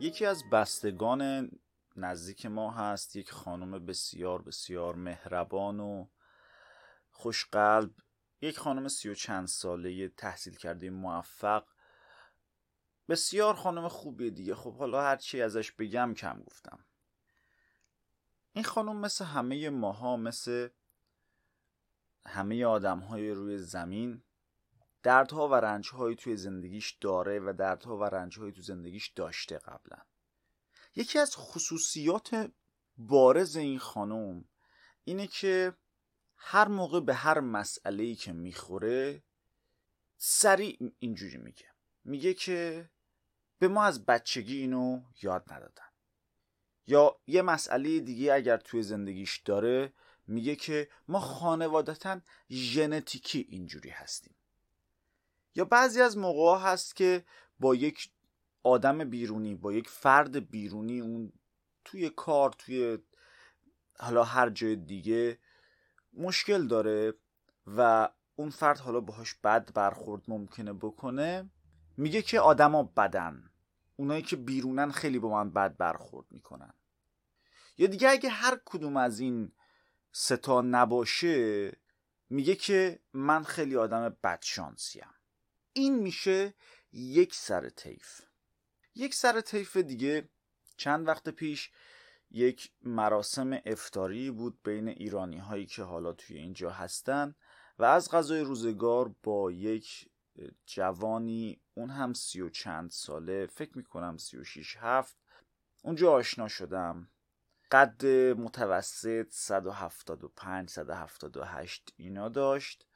یکی از بستگان نزدیک ما هست، یک خانم بسیار بسیار مهربان و خوشقلب، یک خانم 30 و چند ساله تحصیل کرده موفق، بسیار خانم خوبیه دیگه. خب حالا هرچی ازش بگم کم گفتم. این خانم مثل همه ماها، مثل همه آدم‌های روی زمین، دردها و رنج‌هایی توی زندگیش داره و دردها و رنج‌هایی توی زندگیش داشته قبلا. یکی از خصوصیات بارز این خانم اینه که هر موقع به هر مسئله‌ای که میخوره سریع اینجوری میگه که به ما از بچگی اینو یاد ندادن. یا یه مسئله دیگه اگر توی زندگیش داره میگه که ما خانوادتاً ژنتیکی اینجوری هستیم. یا بعضی از موقعا هست که با یک آدم بیرونی، با یک فرد بیرونی، اون توی کار، توی حالا هر جای دیگه مشکل داره و اون فرد حالا باهاش بد برخورد ممکنه بکنه، میگه که آدما بدن، اونایی که بیرونن خیلی با من بد برخورد میکنن. یا دیگه اگه هر کدوم از این ستا نباشه میگه که من خیلی آدم بدشانسیم. این میشه یک سر طیف. یک سر طیف دیگه، چند وقت پیش یک مراسم افطاری بود بین ایرانی هایی که حالا توی اینجا هستن و از غذای روزگار با یک جوانی، اون هم 30 و چند ساله، فکر میکنم 36-7، اونجا آشنا شدم. قد متوسط 175-178 اینا داشت،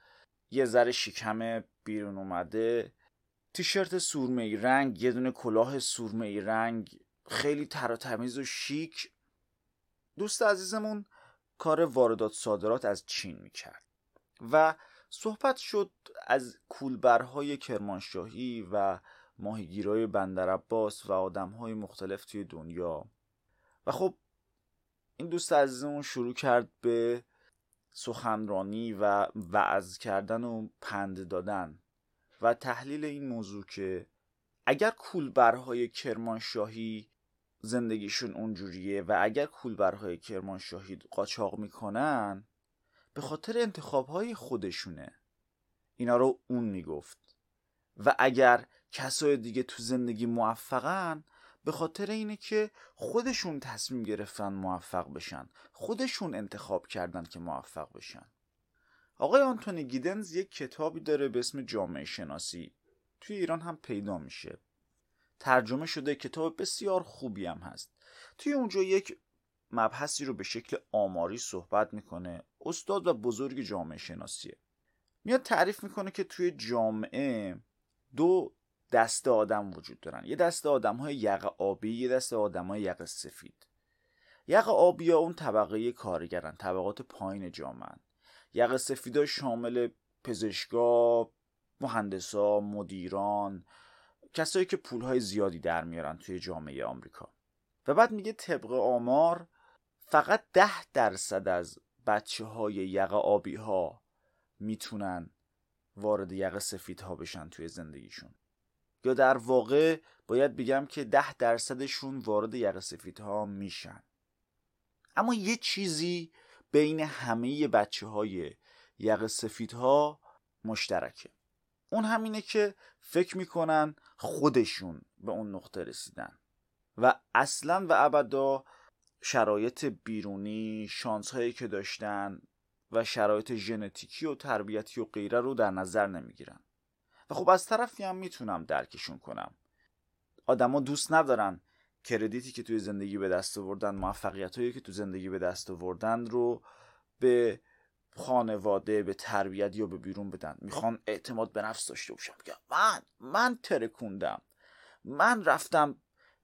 یه ذره شکم بیرون اومده، تیشرت سورمه‌ای رنگ، یه دونه کلاه سورمه‌ای رنگ، خیلی تر و تمیز و شیک. دوست عزیزمون کار واردات صادرات از چین میکرد و صحبت شد از کولبرهای کرمانشاهی و ماهیگیرای بندرعباس و آدمهای مختلف توی دنیا. و خب این دوست عزیزمون شروع کرد به سخنرانی و وعظ کردن و پند دادن و تحلیل این موضوع که اگر کولبرهای کرمانشاهی زندگیشون اونجوریه و اگر کولبرهای کرمانشاهی قاچاق میکنن به خاطر انتخابهای خودشونه، اینا رو اون میگفت، و اگر کسای دیگه تو زندگی موفقن به خاطر اینه که خودشون تصمیم گرفتن موفق بشن، خودشون انتخاب کردن که موفق بشن. آقای آنتونی گیدنز یک کتابی داره به اسم جامعه شناسی، توی ایران هم پیدا میشه، ترجمه شده، کتاب بسیار خوبی هم هست. توی اونجا یک مبحثی رو به شکل آماری صحبت میکنه، استاد و بزرگ جامعه شناسیه، میاد تعریف میکنه که توی جامعه 2 دسته آدم وجود دارن، یه دسته آدم‌های یقه آبی، یه دسته آدم‌های یقه سفید. یقه آبی ها اون طبقه کارگرن، طبقات پایین جامعه. یقه سفید ها شامل پزشکا، مهندسا، مدیران، کسایی که پول‌های زیادی در میارن توی جامعه آمریکا. و بعد میگه طبق آمار فقط 10% از بچه‌های یقه آبی ها میتونن وارد یقه سفید ها بشن توی زندگیشون، یا در واقع باید بگم که 10%شون وارد یقه سفیدها میشن. اما یه چیزی بین همه بچه‌های یقه سفیدها مشترکه، اون همینه که فکر میکنن خودشون به اون نقطه رسیدن و اصلا و ابدا شرایط بیرونی، شانس‌هایی که داشتن و شرایط ژنتیکی و تربیتی و غیره رو در نظر نمیگیرن. و خب از طرفی هم میتونم درکشون کنم، آدما دوست ندارن کردیتی که توی زندگی به دست آوردن، موفقیتایی که تو زندگی به دست آوردن رو به خانواده، به تربیت یا به بیرون بدن. میخوان اعتماد به نفس داشته باشم، من ترکوندم، من رفتم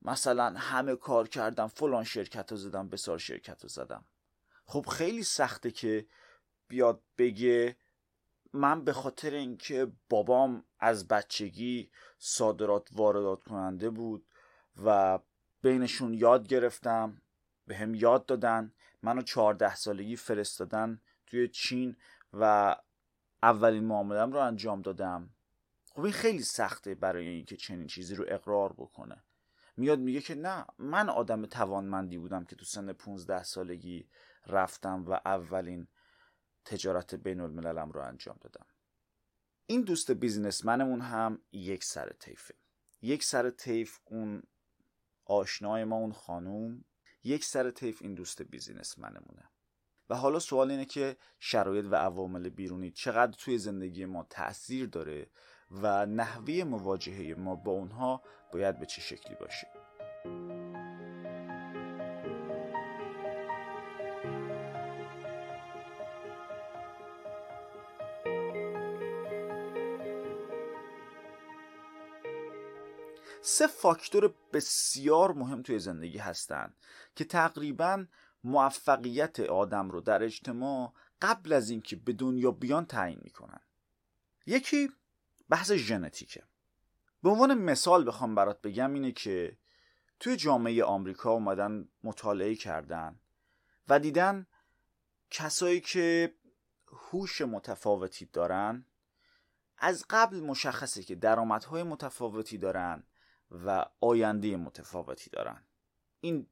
مثلا همه کار کردم، فلان شرکت رو زدم، بسار شرکت رو زدم. خب خیلی سخته که بیاد بگه من به خاطر اینکه بابام از بچگی صادرات واردات کننده بود و بینشون یاد گرفتم، به هم یاد دادن، منو 14 سالگی فرستادن توی چین و اولین معامله‌ام رو انجام دادم. خب این خیلی سخته برای اینکه چنین چیزی رو اقرار بکنه میاد میگه که نه، من آدم توانمندی بودم که تو سن 15 سالگی رفتم و اولین تجارت بین المللم رو انجام دادم. این دوست بیزینسمنمون هم یک سر طیفه. یک سر طیف اون آشنای ما، اون خانوم، یک سر طیف این دوست بیزینسمنمونه. و حالا سوال اینه که شرایط و عوامل بیرونی چقدر توی زندگی ما تأثیر داره و نحوه مواجهه ما با اونها باید به چه شکلی باشه. سه فاکتور بسیار مهم توی زندگی هستن که تقریباً موفقیت آدم رو در اجتماع قبل از اینکه به دنیا بیان تعیین میکنن. یکی بحث ژنتیکه. به عنوان مثال بخوام برات بگم اینه که توی جامعه آمریکا اومدن مطالعه کردن و دیدن کسایی که هوش متفاوتی دارن از قبل مشخصه که درآمدهای متفاوتی دارن و آینده متفاوتی دارن. این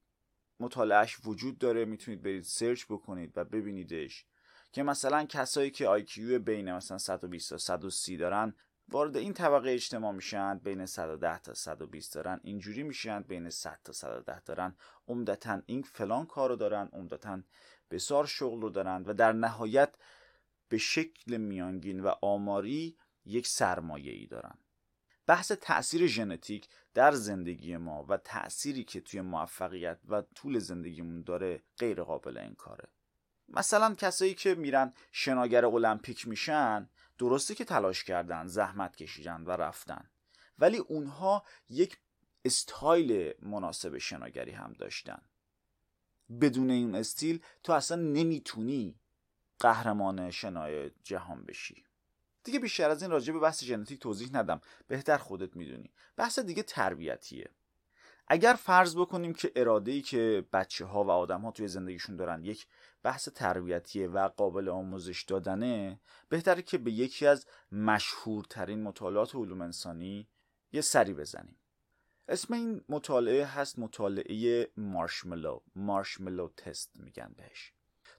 مطالعهش وجود داره، میتونید برید سرچ بکنید و ببینیدش که مثلا کسایی که IQ بین مثلا 120 تا 130 دارن وارد این طبقه اجتماع میشن، بین 110 تا 120 دارن اینجوری میشن، بین 100 تا 110 دارن عمدتاً این فلان کارو دارن، عمدتاً بسار شغل رو دارن و در نهایت به شکل میانگین و آماری یک سرمایه‌ای دارن. بحث تأثیر ژنتیک در زندگی ما و تأثیری که توی موفقیت و طول زندگیمون داره غیر قابل انکاره. مثلا کسایی که میرن شناگر المپیک میشن، درسته که تلاش کردن، زحمت کشیدن و رفتن، ولی اونها یک استایل مناسب شناگری هم داشتن. بدون این استایل تو اصلا نمیتونی قهرمان شنای جهان بشی. دیگه بیشتر از این راجع به بحث ژنتیک توضیح ندم، بهتر خودت میدونی. بحث دیگه تربیتیه. اگر فرض بکنیم که اراده‌ای که بچه‌ها و آدم‌ها توی زندگیشون دارن یک بحث تربیتیه و قابل آموزش دادنه، بهتره که به یکی از مشهورترین مطالعات علوم انسانی یه سری بزنیم. اسم این مطالعه هست مطالعه مارشملو، مارشملو تست میگن بهش.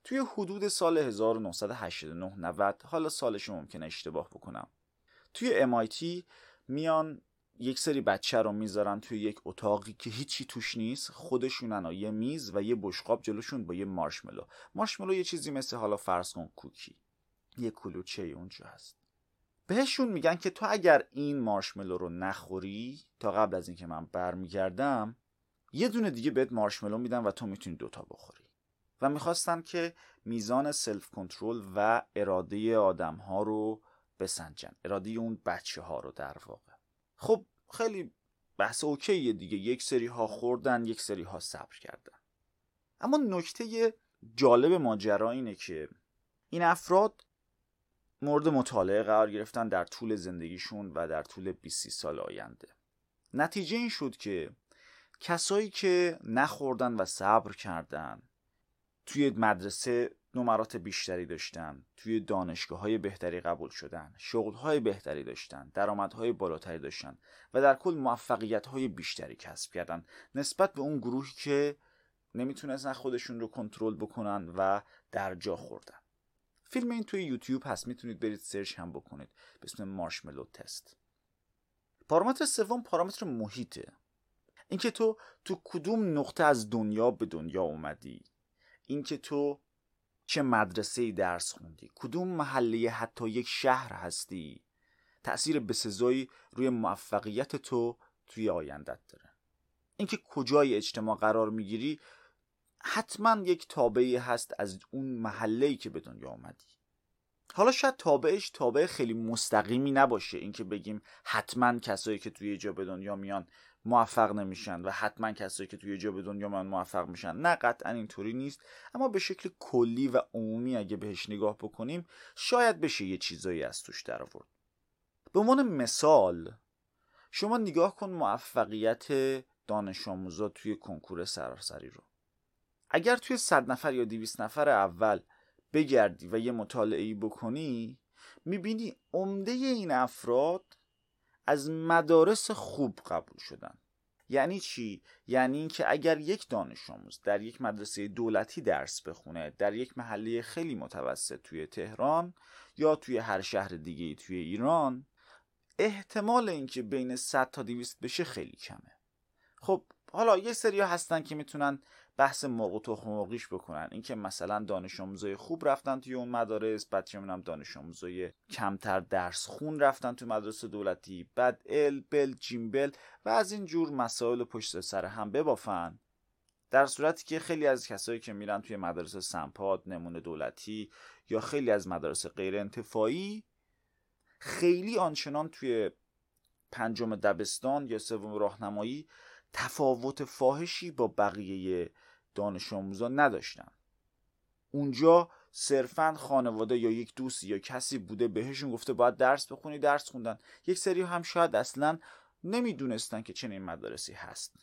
توی حدود سال 1989-90، حالا سالش ممکنه اشتباه بکنم، توی MIT میان یک سری بچه رو میذارن توی یک اتاقی که هیچی توش نیست، خودشونن، یه میز و یه بشقاب جلوشون با یه مارشملو. مارشملو یه چیزی مثل حالا فرض کن کوکی، یه کلوچه اونجا هست. بهشون میگن که تو اگر این مارشملو رو نخوری تا قبل از اینکه من برمیگردم، یه دونه دیگه بهت مارشملو میدم و تو میتونی دوتا بخوری. و میخواستن که میزان سلف کنترل و اراده آدم ها رو بسنجن، اراده اون بچه ها رو در واقع. خب خیلی بحث اوکیه دیگه، یک سری ها خوردن، یک سری ها صبر کردن. اما نکته جالب ماجرا اینه که این افراد مورد مطالعه قرار گرفتن در طول زندگیشون و در طول 20 سال آینده. نتیجه این شد که کسایی که نخوردن و صبر کردن توی مدرسه نمرات بیشتری داشتن، توی دانشگاه‌های بهتری قبول شدن، شغل‌های بهتری داشتن، درآمدهای بالاتری داشتن و در کل موفقیت‌های بیشتری کسب کردن نسبت به اون گروهی که نمیتونستن خودشون رو کنترل بکنن و در جا خوردن. فیلم این توی یوتیوب هست، میتونید برید سرچ هم بکنید به اسم مارشملو تست. پارامتر سوم پارامتر محیطه. اینکه تو کدوم نقطه از دنیا به دنیا اومدی، اینکه تو چه مدرسه‌ای درس خوندی، کدوم محله حتی یک شهر هستی، تأثیر بسزایی روی موفقیت تو توی آیندت داره. اینکه کجای اجتماع قرار میگیری حتما یک تابعی هست از اون محله‌ای که به دنیا اومدی. حالا شاید تابعش تابع خیلی مستقیمی نباشه، اینکه بگیم حتما کسایی که توی جا به دنیا میان موفق نمیشن و حتما کسایی که توی جا به دنیا من موفق میشن، نه قطعا اینطوری نیست. اما به شکل کلی و عمومی اگه بهش نگاه بکنیم شاید بشه یه چیزایی از توش در آورد. به عنوان مثال شما نگاه کن موفقیت دانش آموزا توی کنکور سراسری رو. اگر توی 100 نفر یا 200 نفر اول بگردی و یه مطالعه‌ای بکنی، میبینی عمده این افراد از مدارس خوب قبول شدن. یعنی چی؟ یعنی اینکه اگر یک دانش آموز در یک مدرسه دولتی درس بخونه، در یک محله خیلی متوسط توی تهران یا توی هر شهر دیگه‌ای توی ایران، احتمال اینکه بین 100 تا 200 بشه خیلی کمه. خب حالا یه سری‌ها هستن که میتونن بحث مرغ و تخم مرغیش بکنن، اینکه مثلا دانش آموزای خوب رفتن توی اون مدارس، بعد چه می‌دونم دانش آموزای کمتر درس خون رفتن توی مدرسه دولتی، بعد ال بل جیمبل و از این جور مسائل پشت سر هم ببافن، در صورتی که خیلی از کسایی که میرن توی مدارس سمپاد نمونه دولتی یا خیلی از مدارس غیر انتفاعی خیلی آنچنان توی پنجم دبستان یا سوم راهنمایی تفاوت فاحشی با بقیه دانش آموزان نداشتن. اونجا صرفاً خانواده یا یک دوست یا کسی بوده بهشون گفته باید درس بخونی، درس خوندن. یک سری هم شاید اصلاً نمیدونستن که چنین مدارسی هست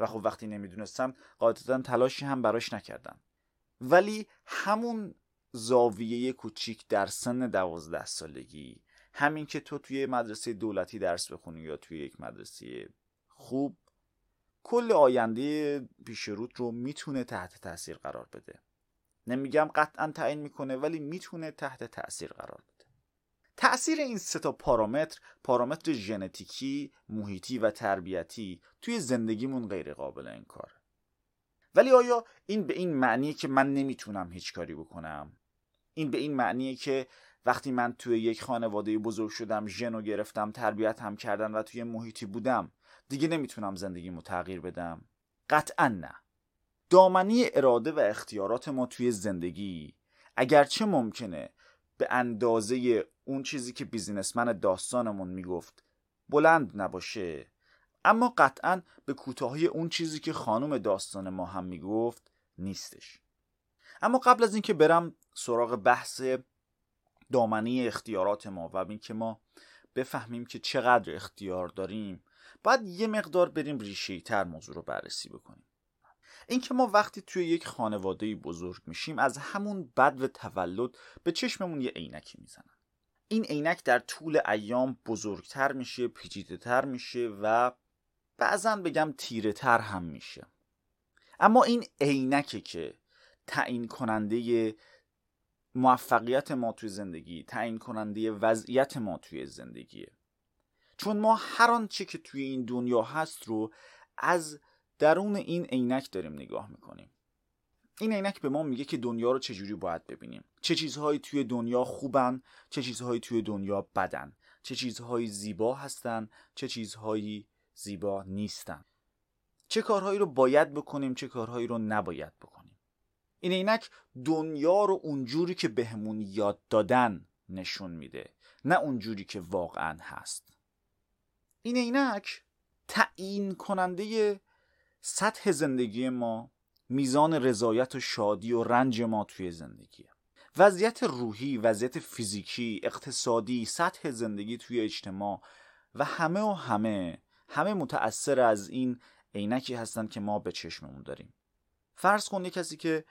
و خب وقتی نمیدونستن قاطعاً تلاشی هم براش نکردن. ولی همون زاویه کوچیک در سن 12 سالگی، همین که تو توی مدرسه دولتی درس بخونی یا توی یک مدرسه خوب، کل آینده پیش روت رو میتونه تحت تأثیر قرار بده. نمیگم قطعا تعیین میکنه، ولی میتونه تحت تأثیر قرار بده. تأثیر این سه تا پارامتر، پارامتر ژنتیکی، محیطی و تربیتی، توی زندگیمون غیر قابل انکاره. ولی آیا این به این معنیه که من نمیتونم هیچ کاری بکنم؟ این به این معنیه که وقتی من توی یک خانواده بزرگ شدم، ژنو گرفتم، تربیت هم کردن و توی محیطی بودم، دیگه نمیتونم زندگیمو تغییر بدم؟ قطعا نه. دامنه اراده و اختیارات ما توی زندگی اگرچه ممکنه به اندازه اون چیزی که بیزینسمن داستانمون میگفت بلند نباشه، اما قطعا به کوتاهی اون چیزی که خانم داستان ما هم میگفت نیستش. اما قبل از اینکه برم سراغ بحث دامنه اختیارات ما و اینکه ما بفهمیم که چقدر اختیار داریم، باید یه مقدار بریم ریشه‌ای‌تر موضوع رو بررسی بکنیم. اینکه ما وقتی توی یک خانواده بزرگ میشیم، از همون بدو تولد به چشممون یه عینکی میزنن. این عینک در طول ایام بزرگتر میشه، پیچیده‌تر میشه و بعضاً بگم تیره‌تر هم میشه. اما این عینکه که تعیین کننده موفقیت ما توی زندگی، تعیین کننده وضعیت ما توی زندگیه. چون ما هر آنچه که توی این دنیا هست رو از درون این عینک داریم نگاه میکنیم. این عینک به ما میگه که دنیا رو چجوری باید ببینیم، چه چیزهایی توی دنیا خوبن، چه چیزهایی توی دنیا بدن، چه چیزهایی زیبا هستن، چه چیزهایی زیبا نیستن، چه کارهایی رو باید بکنیم، چه کارهایی رو نباید بکنیم. این عینک دنیا رو اونجوری که بهمون یاد دادن نشون میده، نه اونجوری که واقعا هست. این عینک تعیین کننده سطح زندگی ما، میزان رضایت و شادی و رنج ما توی زندگیه. وضعیت روحی، وضعیت فیزیکی، اقتصادی، سطح زندگی توی اجتماع و همه متأثر از این عینکی هستن که ما به چشممون داریم. فرض کن یه کسی که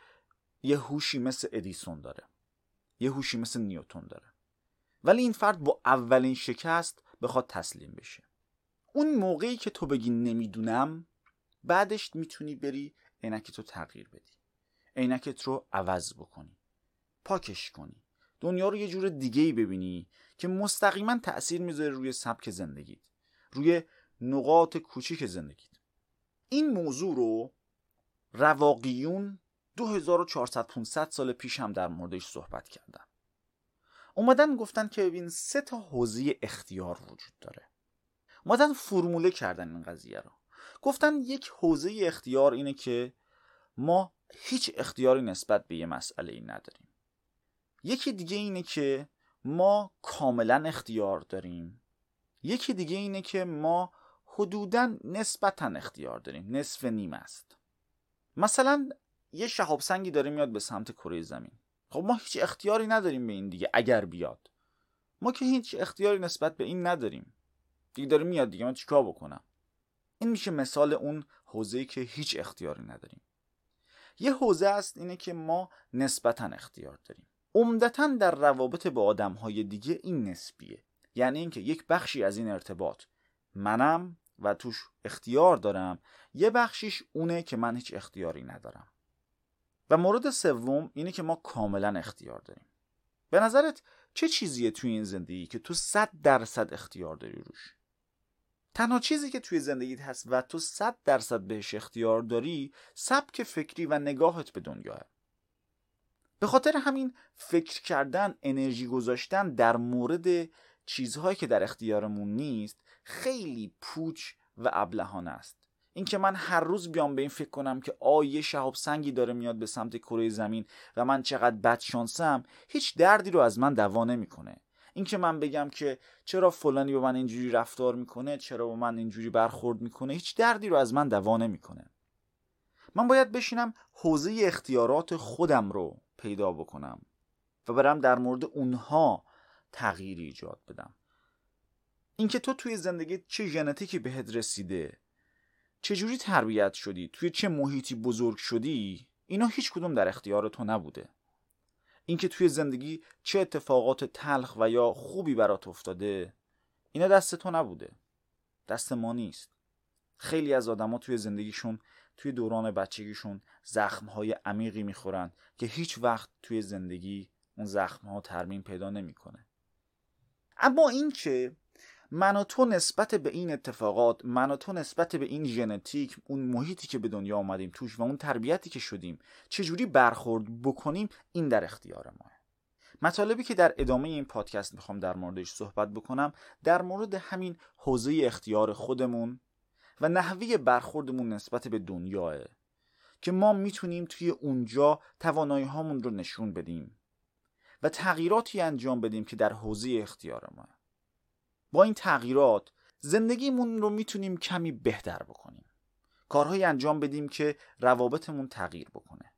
یه هوشی مثل ادیسون داره، یه هوشی مثل نیوتن داره، ولی این فرد با اولین شکست بخواد تسلیم بشه. اون موقعی که تو بگی نمیدونم، بعدش میتونی بری عینکت رو تغییر بدی، عینکت رو عوض بکنی، پاکش کنی، دنیا رو یه جور دیگه‌ای ببینی که مستقیما تأثیر میذاره روی سبک زندگیت، روی نقاط کوچیک زندگیت. این موضوع رو رواقیون 2400-500 سال پیش هم در موردش صحبت کردن. اومدن گفتن که ببین سه تا حوزه اختیار وجود داره. اومدن فرموله کردن این قضیه رو. گفتن یک حوزه اختیار اینه که ما هیچ اختیاری نسبت به یه مسئله ای نداریم. یکی دیگه اینه که ما کاملا اختیار داریم. یکی دیگه اینه که ما حدوداً نسبتاً اختیار داریم، نصف نیم است. مثلا یه شهاب سنگی داره میاد به سمت کره زمین. خب ما هیچ اختیاری نداریم به این دیگه، اگر بیاد. ما که هیچ اختیاری نسبت به این نداریم. دیگه داره میاد دیگه، من چیکار بکنم؟ این میشه مثال اون حوزه‌ای که هیچ اختیاری نداریم. یه حوزه است اینه که ما نسبتاً اختیار داریم. عمدتاً در روابط با آدم‌های دیگه این نسبیه. یعنی اینکه یک بخشی از این ارتباط منم و توش اختیار دارم، یه بخشیش اونه که من هیچ اختیاری ندارم. و مورد سوم اینه که ما کاملا اختیار داریم. به نظرت چه چیزیه توی این زندگی که تو 100% اختیار داری روش؟ تنها چیزی که توی زندگیت هست و تو 100% بهش اختیار داری، سبک فکری و نگاهت به دنیاه. به خاطر همین فکر کردن، انرژی گذاشتن در مورد چیزهایی که در اختیارمون نیست خیلی پوچ و ابلهانه است. این که من هر روز بیام به این فکر کنم که یه شهاب سنگی داره میاد به سمت کره زمین و من چقدر بدشانسم، هیچ دردی رو از من دوا نمیکنه. این که من بگم که چرا فلانی با من اینجوری رفتار میکنه، چرا با من اینجوری برخورد میکنه، هیچ دردی رو از من دوا نمیکنه. من باید بشینم حوزه اختیارات خودم رو پیدا بکنم و برم در مورد اونها تغییری ایجاد بدم. اینکه تو توی زندگیت چه ژنتیکی بهت رسیده، چجوری تربیت شدی، توی چه محیطی بزرگ شدی، اینا هیچ کدوم در اختیار تو نبوده. اینکه توی زندگی چه اتفاقات تلخ و یا خوبی برات افتاده، اینا دست تو نبوده، دست ما نیست. خیلی از آدما توی زندگیشون، توی دوران بچگیشون زخم‌های عمیقی می‌خورن که هیچ وقت توی زندگی اون زخم‌ها ترمیم پیدا نمی‌کنه. اما اینکه من و تو نسبت به این اتفاقات، من و تو نسبت به این ژنتیک، اون محیطی که به دنیا آمدیم توش و اون تربیتی که شدیم، چجوری برخورد بکنیم، این در اختیار ماه. مطالبی که در ادامه این پادکست میخوام در موردش صحبت بکنم در مورد همین حوزه اختیار خودمون و نحوه برخوردمون نسبت به دنیاه که ما میتونیم توی اونجا توانایی هامون رو نشون بدیم و تغییراتی انجام بدیم که در حوزه اختیار ماه. با این تغییرات زندگیمون رو میتونیم کمی بهتر بکنیم. کارهایی انجام بدیم که روابطمون تغییر بکنه.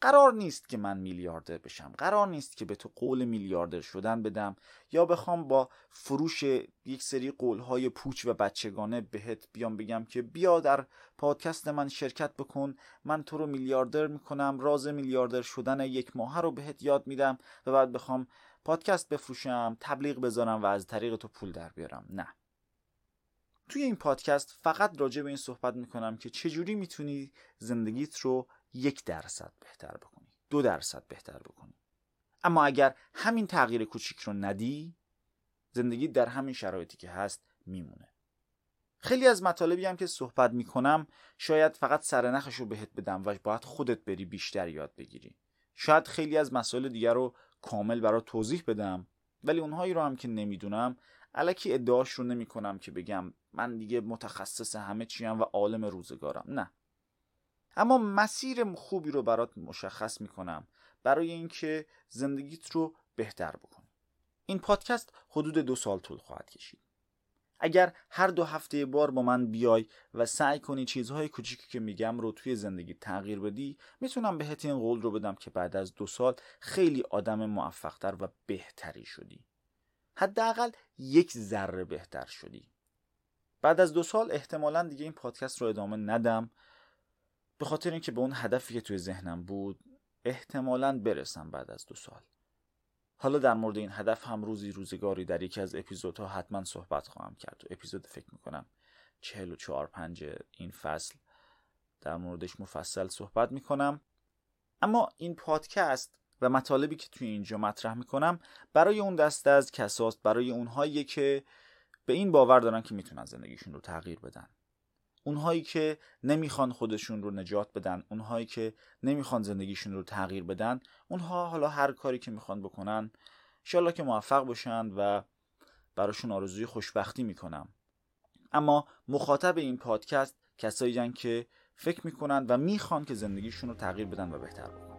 قرار نیست که من میلیاردر بشم. قرار نیست که به تو قول میلیاردر شدن بدم یا بخوام با فروش یک سری قولهای پوچ و بچگانه بهت بیام بگم که بیا در پادکست من شرکت بکن، من تو رو میلیاردر میکنم، راز میلیاردر شدن یک ماهه رو بهت یاد میدم و بعد بخوام پادکست بفروشم، تبلیغ بذارم و از طریق تو پول در بیارم. نه. توی این پادکست فقط راجع به این صحبت میکنم که چجوری میتونی زندگیت رو 1% بهتر بکنی، 2% بهتر بکنی. اما اگر همین تغییر کوچیک رو ندی، زندگیت در همین شرایطی که هست میمونه. خیلی از مطالبی هم که صحبت میکنم شاید فقط سرنخش رو بهت بدم و باید خودت بری بیشتر یاد بگیری. شاید خیلی از مسائل دیگر رو کامل برای توضیح بدم، ولی اونهایی رو هم که نمیدونم الکی ادعاش رو نمی کنم که بگم من دیگه متخصص همه چیم و عالم روزگارم. نه، اما مسیر خوبی رو برات مشخص می کنم برای اینکه زندگیت رو بهتر بکنی. این پادکست حدود 2 سال طول خواهد کشید. اگر هر 2 هفته بار با من بیای و سعی کنی چیزهای کوچیکی که میگم رو توی زندگی تغییر بدی، میتونم بهت این قول رو بدم که بعد از 2 سال خیلی آدم موفق‌تر و بهتری شدی. حداقل 1 ذره بهتر شدی. بعد از 2 سال احتمالاً دیگه این پادکست رو ادامه ندم، به خاطر اینکه به اون هدفی که توی ذهنم بود احتمالاً برسم بعد از 2 سال. حالا در مورد این هدف هم روزگاری در یکی از اپیزودها حتما صحبت خواهم کرد. اپیزود فکر میکنم 44-5 این فصل در موردش مفصل صحبت میکنم. اما این پادکست و مطالبی که توی اینجا مطرح میکنم برای اون دسته از کساست، برای اونهایی که به این باور دارن که میتونن زندگیشون رو تغییر بدن، اونهایی که نمیخوان خودشون رو نجات بدن، اونهایی که نمیخوان زندگیشون رو تغییر بدن. اونها حالا هر کاری که میخوان بکنن، انشالله که موفق باشن و براشون آرزوی خوشبختی میکنم. اما مخاطب این پادکست کسایی هستن که فکر میکنن و میخوان که زندگیشون رو تغییر بدن و بهتر بکنن.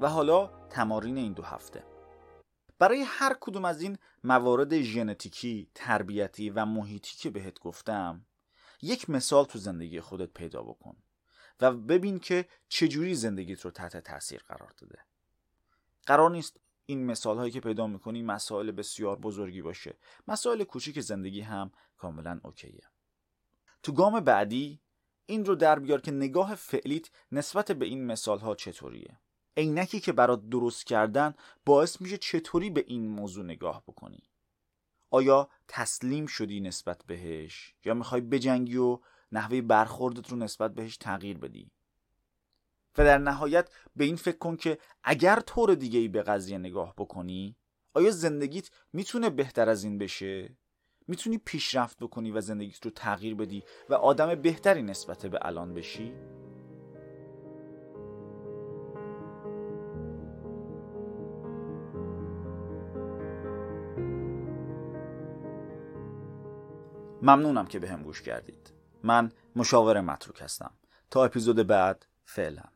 و حالا تمارین این 2 هفته. برای هر کدوم از این موارد ژنتیکی، تربیتی و محیطی که بهت گفتم، 1 مثال تو زندگی خودت پیدا بکن و ببین که چجوری زندگیت رو تحت تاثیر قرار داده. قرار نیست این مثال هایی که پیدا میکنی مسائل بسیار بزرگی باشه. مسائل کوچیک زندگی هم کاملا اوکیه. تو گام بعدی این رو در بیار که نگاه فعلیت نسبت به این مثال‌ها چطوریه. عینکی که برات درست کردن باعث میشه چطوری به این موضوع نگاه بکنی. آیا تسلیم شدی نسبت بهش یا میخوای بجنگی و نحوه برخوردت رو نسبت بهش تغییر بدی؟ و در نهایت به این فکر کن که اگر طور دیگه‌ای به قضیه نگاه بکنی، آیا زندگیت میتونه بهتر از این بشه؟ میتونی پیشرفت بکنی و زندگیت رو تغییر بدی و آدم بهتری نسبت به الان بشی؟ ممنونم که بهم گوش کردید. من مشاور متروک هستم. تا اپیزود بعد، فعلا.